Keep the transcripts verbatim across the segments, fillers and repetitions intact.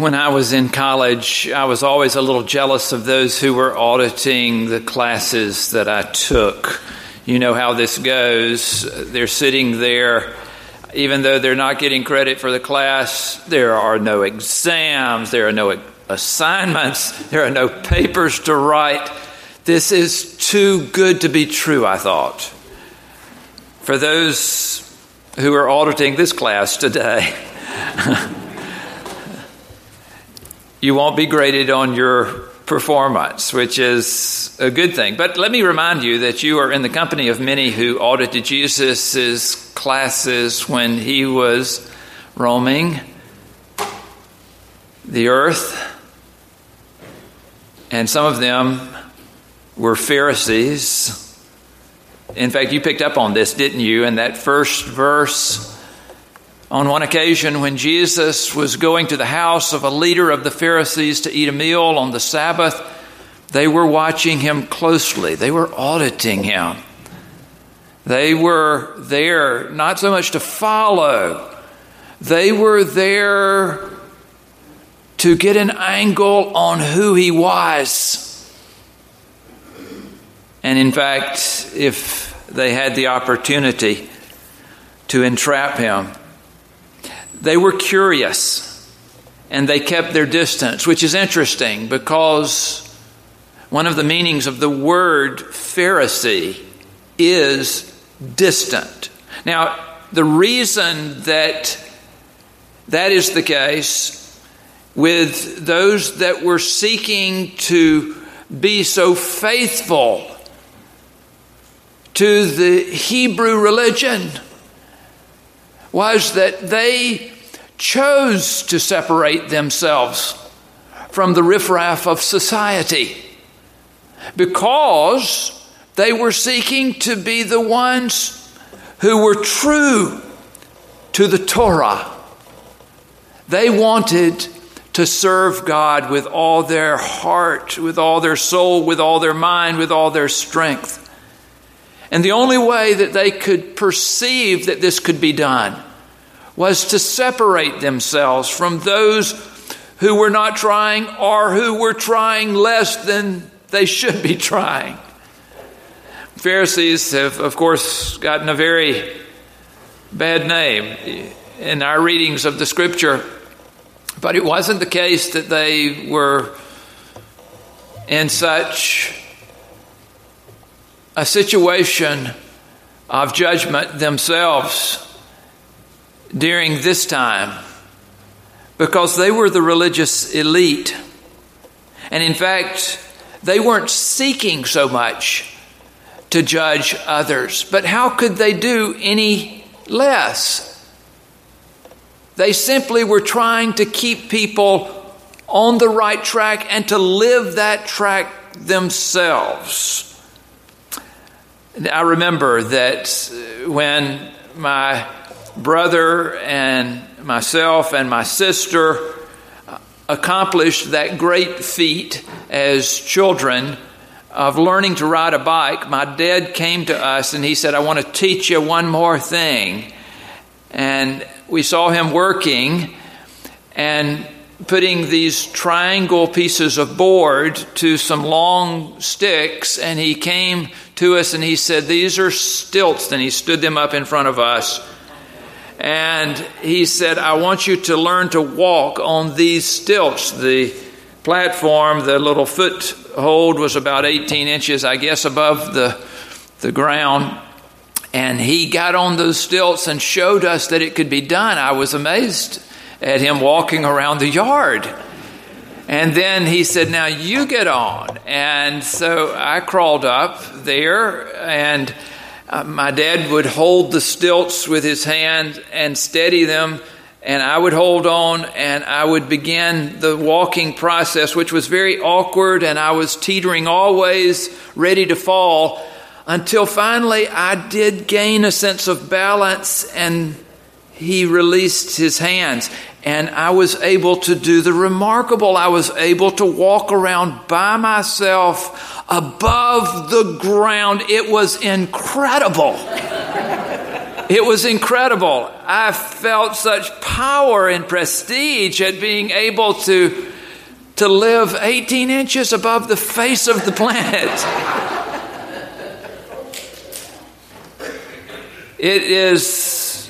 when I was in college, I was always a little jealous of those who were auditing the classes that I took. You know how this goes. They're sitting there, even though they're not getting credit for the class, there are no exams, there are no assignments, there are no papers to write. This is too good to be true, I thought. For those who are auditing this class today, you won't be graded on your performance, which is a good thing. But let me remind you that you are in the company of many who audited Jesus' classes when he was roaming the earth. And some of them were Pharisees. In fact, you picked up on this, didn't you, in that first verse? On one occasion, when Jesus was going to the house of a leader of the Pharisees to eat a meal on the Sabbath, they were watching him closely. They were auditing him. They were there not so much to follow. They were there to get an angle on who he was. And in fact, if they had the opportunity to entrap him, they were curious and they kept their distance, which is interesting because one of the meanings of the word Pharisee is distant. Now, the reason that that is the case with those that were seeking to be so faithful to the Hebrew religion was that they chose to separate themselves from the riffraff of society because they were seeking to be the ones who were true to the Torah. They wanted to serve God with all their heart, with all their soul, with all their mind, with all their strength. And the only way that they could perceive that this could be done was to separate themselves from those who were not trying or who were trying less than they should be trying. Pharisees have, of course, gotten a very bad name in our readings of the Scripture, but it wasn't the case that they were in such a situation of judgment themselves during this time because they were the religious elite. And in fact, they weren't seeking so much to judge others. But how could they do any less? They simply were trying to keep people on the right track and to live that track themselves. I remember that when my brother and myself and my sister accomplished that great feat as children of learning to ride a bike, my dad came to us and he said, "I want to teach you one more thing." And we saw him working and putting these triangle pieces of board to some long sticks, and he came to us and he said, "These are stilts," and he stood them up in front of us. And he said, "I want you to learn to walk on these stilts." The platform, the little foothold was about eighteen inches, I guess, above the, the ground. And he got on those stilts and showed us that it could be done. I was amazed at him walking around the yard. And then he said, "Now you get on." And so I crawled up there, and my dad would hold the stilts with his hand and steady them, and I would hold on, and I would begin the walking process, which was very awkward, and I was teetering always, ready to fall, until finally I did gain a sense of balance, and he released his hands. And I was able to do the remarkable. I was able to walk around by myself above the ground. It was incredible. It was incredible. I felt such power and prestige at being able to, to live eighteen inches above the face of the planet. It is,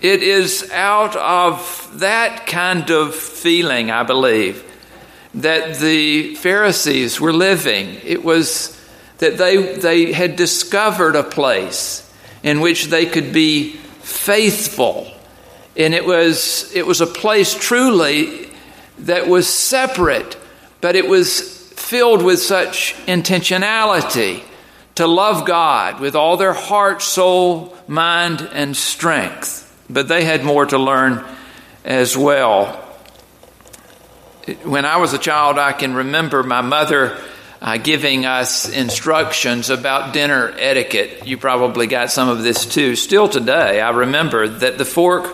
it is out of that kind of feeling, I believe, that the Pharisees were living. It was that they they had discovered a place in which they could be faithful, and it was it was a place truly that was separate, but it was filled with such intentionality to love God with all their heart, soul, mind, and strength. But they had more to learn as well. When I was a child, I can remember my mother uh, giving us instructions about dinner etiquette. You probably got some of this too. Still today, I remember that the fork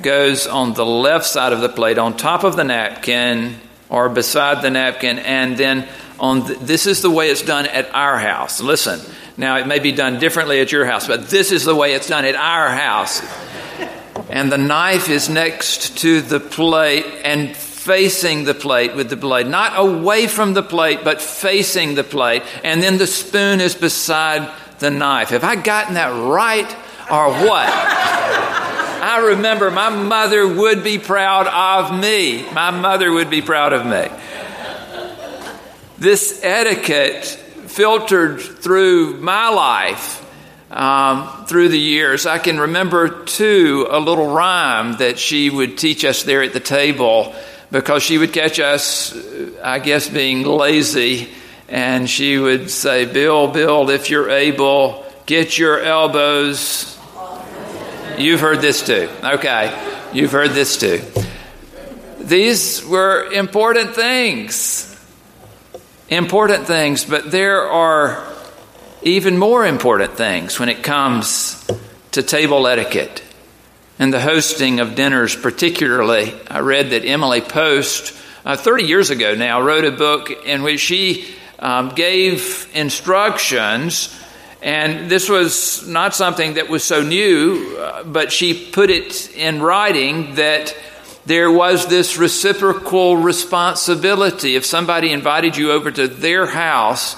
goes on the left side of the plate, on top of the napkin or beside the napkin, and then on th- this is the way it's done at our house. Listen, now it may be done differently at your house, but this is the way it's done at our house. And the knife is next to the plate and facing the plate with the blade, not away from the plate, but facing the plate. And then the spoon is beside the knife. Have I gotten that right or what? I remember my mother would be proud of me. My mother would be proud of me. This etiquette filtered through my life um, through the years. I can remember, too, a little rhyme that she would teach us there at the table, because she would catch us, I guess, being lazy, and she would say, Bill, Bill, if you're able, get your elbows. You've heard this, too. Okay, you've heard this, too. These were important things. Important things, but there are even more important things when it comes to table etiquette and the hosting of dinners particularly. I read that Emily Post, uh, thirty years ago now, wrote a book in which she um, gave instructions, and this was not something that was so new, uh, but she put it in writing that there was this reciprocal responsibility. If somebody invited you over to their house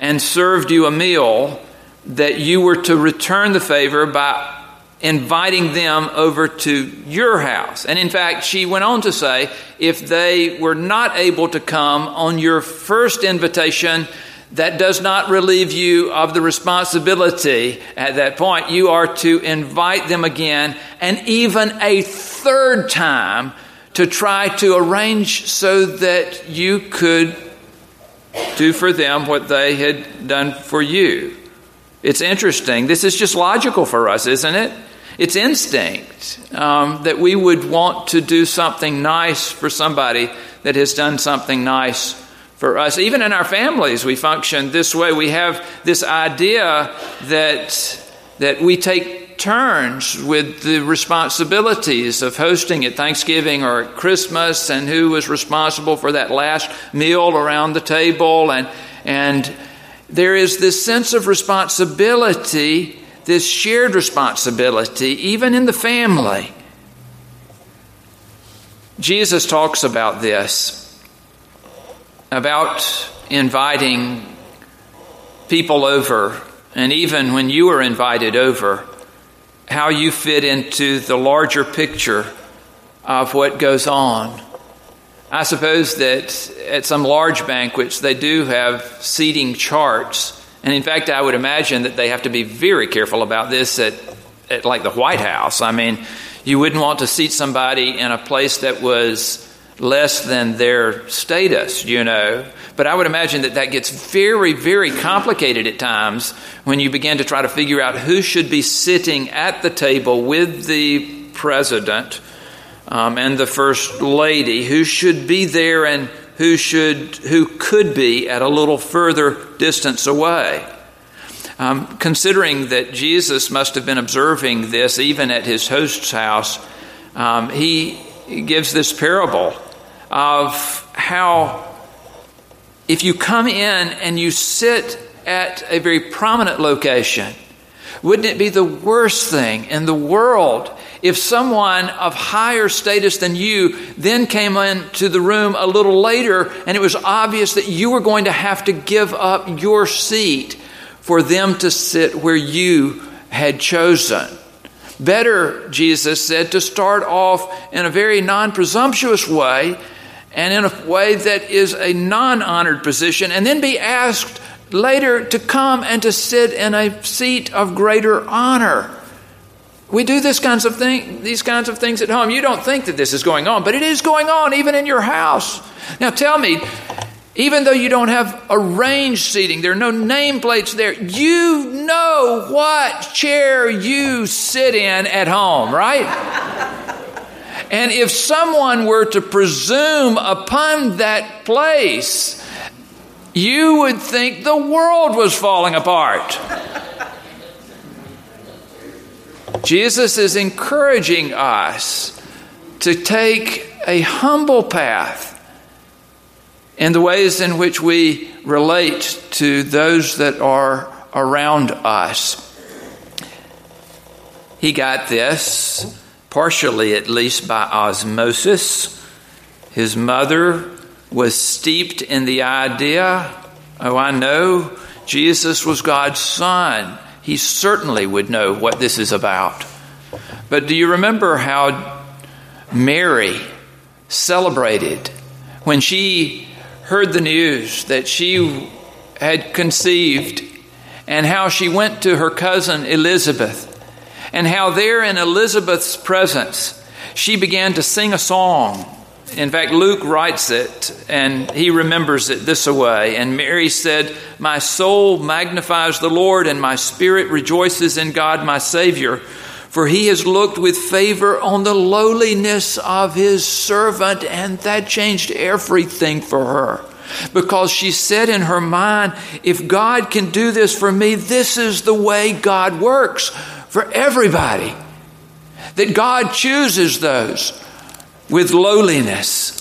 and served you a meal, that you were to return the favor by inviting them over to your house. And in fact, she went on to say, if they were not able to come on your first invitation, that does not relieve you of the responsibility at that point. You are to invite them again, and even a third time, to try to arrange so that you could do for them what they had done for you. It's interesting. This is just logical for us, isn't it? It's instinct um, that we would want to do something nice for somebody that has done something nice for us. Even in our families, we function this way. We have this idea that that we take turns with the responsibilities of hosting at Thanksgiving or at Christmas, and who was responsible for that last meal around the table. And, and there is this sense of responsibility, this shared responsibility, even in the family. Jesus talks about this, about inviting people over, and even when you are invited over, how you fit into the larger picture of what goes on. I suppose that at some large banquets, they do have seating charts. And in fact, I would imagine that they have to be very careful about this at, at like the White House. I mean, you wouldn't want to seat somebody in a place that was less than their status, you know. But I would imagine that that gets very, very complicated at times when you begin to try to figure out who should be sitting at the table with the president um, and the first lady, who should be there and who should, who could be at a little further distance away. Um, considering that Jesus must have been observing this even at his host's house, um, he gives this parable of how if you come in and you sit at a very prominent location, Wouldn't it be the worst thing in the world if someone of higher status than you then came into the room a little later and it was obvious that you were going to have to give up your seat for them to sit where you had chosen? Better, Jesus said, to start off in a very non-presumptuous way and in a way that is a non-honored position, and then be asked later to come and to sit in a seat of greater honor. We do this kinds of thing, these kinds of things at home. You don't think that this is going on, but it is going on even in your house. Now tell me, even though you don't have arranged seating, there are no nameplates there, you know what chair you sit in at home, right? And if someone were to presume upon that place, you would think the world was falling apart. Jesus is encouraging us to take a humble path in the ways in which we relate to those that are around us. He got this, partially at least, by osmosis. His mother was steeped in the idea, oh, I know, Jesus was God's son. He certainly would know what this is about. But do you remember how Mary celebrated when she heard the news that she had conceived, and how she went to her cousin Elizabeth, and how there in Elizabeth's presence she began to sing a song? In fact, Luke writes it, and he remembers it this way. And Mary said, "My soul magnifies the Lord, and my spirit rejoices in God my Savior, for he has looked with favor on the lowliness of his servant." And that changed everything for her, because she said in her mind, if God can do this for me, this is the way God works for everybody, that God chooses those with lowliness.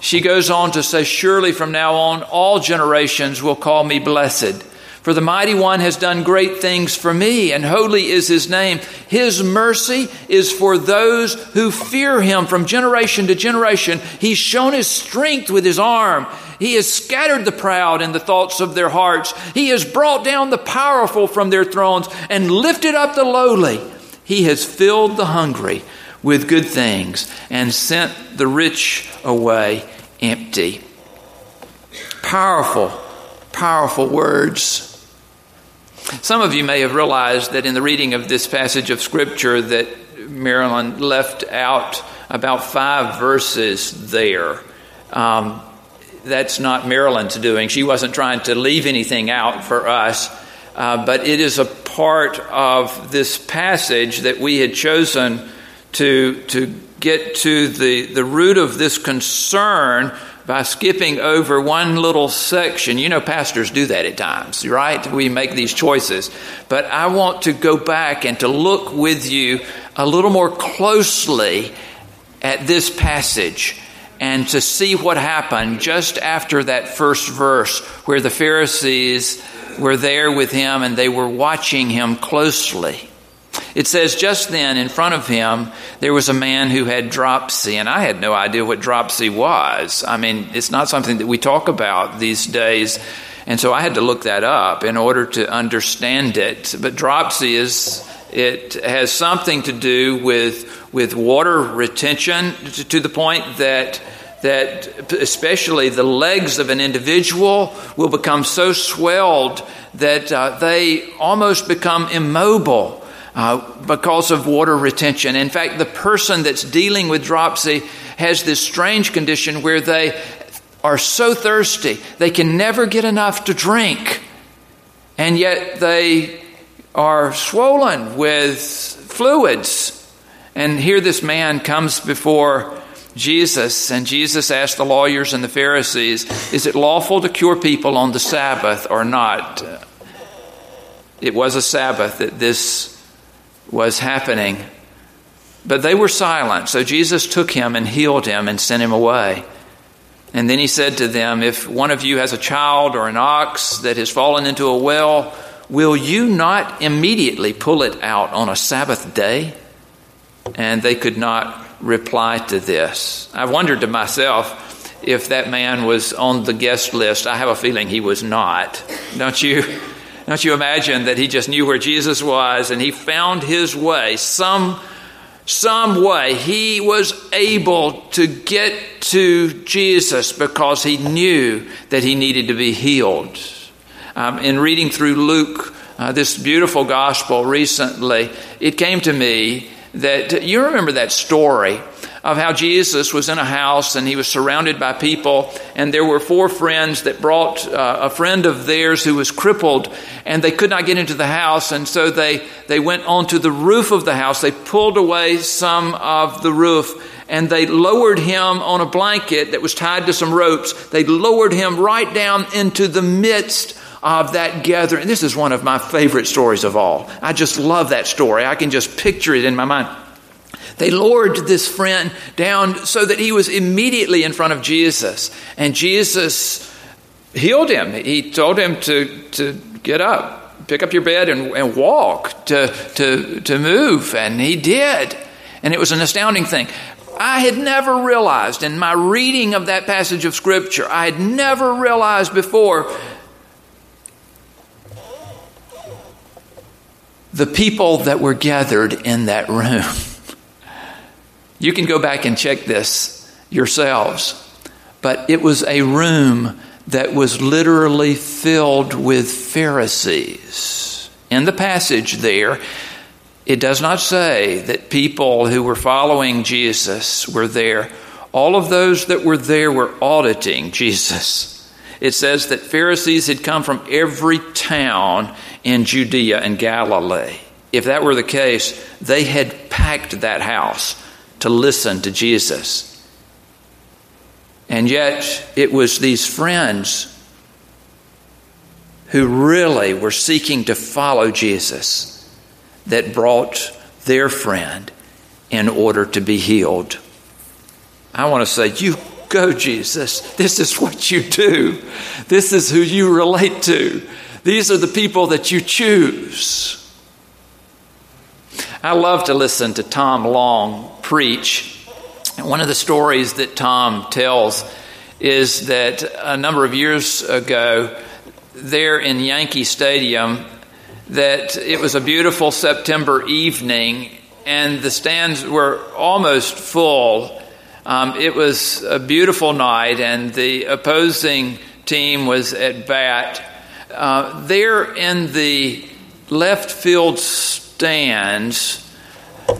She goes on to say, "Surely from now on, all generations will call me blessed. For the Mighty One has done great things for me, and holy is his name. His mercy is for those who fear him from generation to generation. He's shown his strength with his arm. He has scattered the proud in the thoughts of their hearts. He has brought down the powerful from their thrones and lifted up the lowly. He has filled the hungry with good things and sent the rich away empty." Powerful, powerful words. Some of you may have realized that in the reading of this passage of Scripture that Marilyn left out about five verses there. Um, that's not Marilyn's doing. She wasn't trying to leave anything out for us, uh, but it is a part of this passage that we had chosen to to get to the, the root of this concern by skipping over one little section. You know, pastors do that at times, right? We make these choices. But I want to go back and to look with you a little more closely at this passage and to see what happened just after that first verse, where the Pharisees were there with him and they were watching him closely. It says, "Just then in front of him, there was a man who had dropsy." And I had no idea what dropsy was. I mean, it's not something that we talk about these days. And so I had to look that up in order to understand it. But dropsy is, it has something to do with with water retention to, to the point that that especially the legs of an individual will become so swelled that uh, they almost become immobile. Uh, because of water retention. In fact, the person that's dealing with dropsy has this strange condition where they are so thirsty, they can never get enough to drink, and yet they are swollen with fluids. And here this man comes before Jesus, and Jesus asked the lawyers and the Pharisees, "Is it lawful to cure people on the Sabbath or not?" It was a Sabbath that this was happening, but they were silent. So Jesus took him and healed him and sent him away. And then he said to them, "If one of you has a child or an ox that has fallen into a well, will you not immediately pull it out on a Sabbath day? And they could not reply to this. I wondered to myself if that man was on the guest list. I have a feeling he was not. Don't you? Don't you imagine that he just knew where Jesus was and he found his way? Some, some way he was able to get to Jesus because he knew that he needed to be healed. Um, in reading through Luke, uh, this beautiful gospel recently, it came to me that you remember that story of how Jesus was in a house and he was surrounded by people, and there were four friends that brought uh, a friend of theirs who was crippled, and they could not get into the house, and so they, they went onto the roof of the house. They pulled away some of the roof and they lowered him on a blanket that was tied to some ropes. They lowered him right down into the midst of that gathering. And this is one of my favorite stories of all. I just love that story. I can just picture it in my mind. They lowered this friend down so that he was immediately in front of Jesus. And Jesus healed him. He told him to, to get up, pick up your bed and, and walk, to, to, to move. And he did. And it was an astounding thing. I had never realized in my reading of that passage of Scripture, I had never realized before the people that were gathered in that room. You can go back and check this yourselves. But it was a room that was literally filled with Pharisees. In the passage there, it does not say that people who were following Jesus were there. All of those that were there were auditing Jesus. It says that Pharisees had come from every town in Judea and Galilee. If that were the case, they had packed that house to listen to Jesus. And yet, it was these friends who really were seeking to follow Jesus that brought their friend in order to be healed. I want to say, you go, Jesus. This is what you do. This is who you relate to. These are the people that you choose. I love to listen to Tom Long preach. One of the stories that Tom tells is that a number of years ago, there in Yankee Stadium, that it was a beautiful September evening and the stands were almost full. Um, it was a beautiful night and the opposing team was at bat. Uh, there in the left field stands,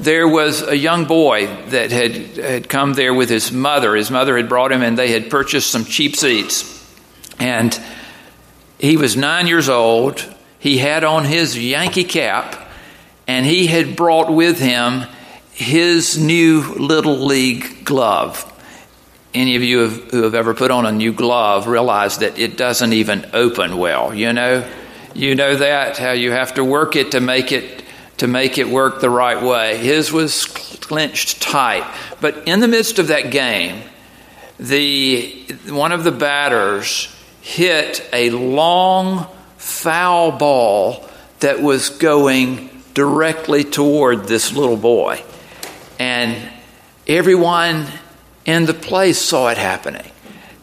there was a young boy that had, had come there with his mother. His mother had brought him and they had purchased some cheap seats. And he was nine years old. He had on his Yankee cap and he had brought with him his new Little League glove. Any of you have, who have ever put on a new glove realize that it doesn't even open well. You know, you know that, how you have to work it to make it to make it work the right way. His was clenched tight. But in the midst of that game, the one of the batters hit a long foul ball that was going directly toward this little boy. And everyone in the place saw it happening.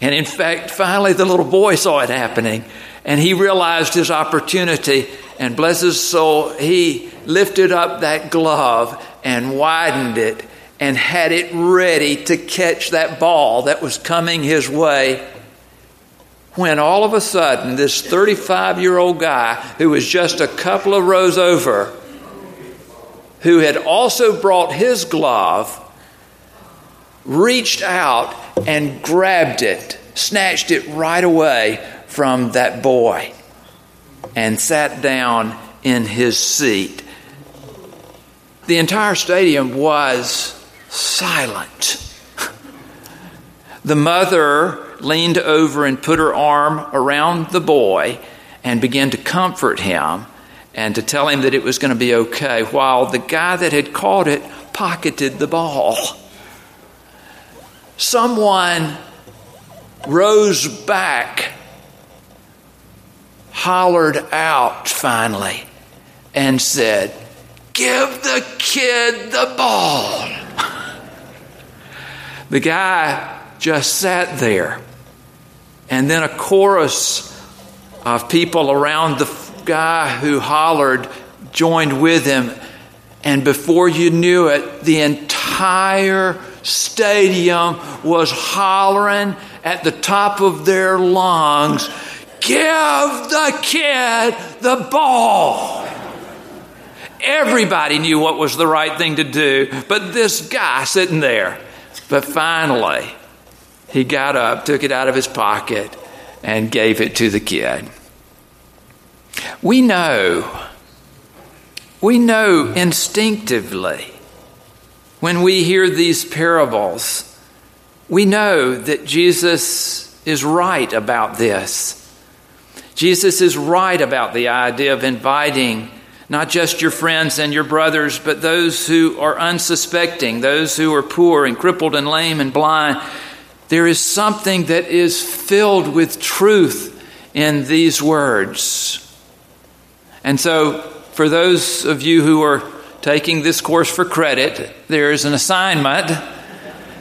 And in fact, finally the little boy saw it happening and he realized his opportunity, and bless his soul, he lifted up that glove and widened it and had it ready to catch that ball that was coming his way. When all of a sudden, this thirty-five-year-old guy who was just a couple of rows over, who had also brought his glove, reached out and grabbed it, snatched it right away from that boy, and sat down in his seat. The entire stadium was silent. The mother leaned over and put her arm around the boy and began to comfort him and to tell him that it was going to be okay, while the guy that had caught it pocketed the ball. Someone rose back hollered out finally and said, "Give the kid the ball." The guy just sat there. And then a chorus of people around the guy who hollered joined with him. And before you knew it, the entire stadium was hollering at the top of their lungs, "Give the kid the ball." Everybody knew what was the right thing to do, but this guy sitting there. But finally, he got up, took it out of his pocket, and gave it to the kid. We know, we know instinctively when we hear these parables, we know that Jesus is right about this. Jesus is right about the idea of inviting not just your friends and your brothers, but those who are unsuspecting, those who are poor and crippled and lame and blind. There is something that is filled with truth in these words. And so for those of you who are taking this course for credit, there is an assignment.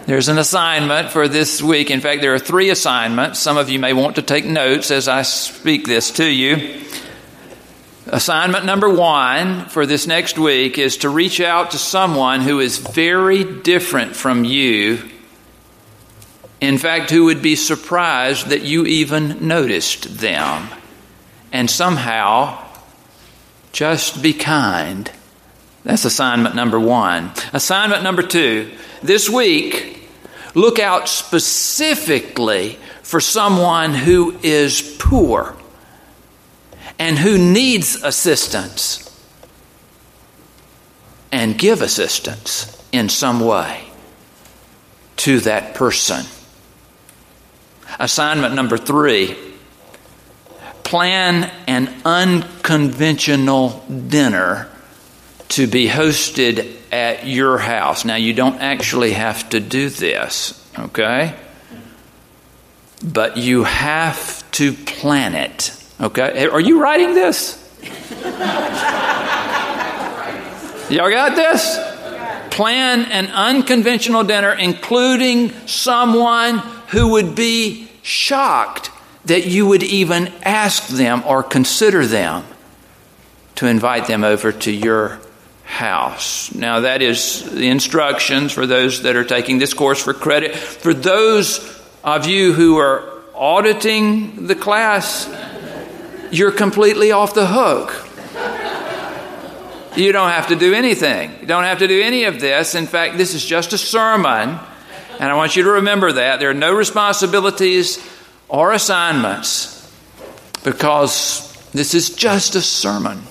There's an assignment for this week. In fact, there are three assignments. Some of you may want to take notes as I speak this to you. Assignment number one for this next week is to reach out to someone who is very different from you. In fact, who would be surprised that you even noticed them. And somehow, just be kind. That's assignment number one. Assignment number two, this week, look out specifically for someone who is poor and who needs assistance, and give assistance in some way to that person. Assignment number three, plan an unconventional dinner to be hosted at your house. Now, you don't actually have to do this, okay? But you have to plan it, okay? Are you writing this? Y'all got this? Plan an unconventional dinner, including someone who would be shocked that you would even ask them or consider them to invite them over to your house. Now, that is the instructions for those that are taking this course for credit. For those of you who are auditing the class, you're completely off the hook. You don't have to do anything. You don't have to do any of this. In fact, this is just a sermon, and I want you to remember that. There are no responsibilities or assignments because this is just a sermon.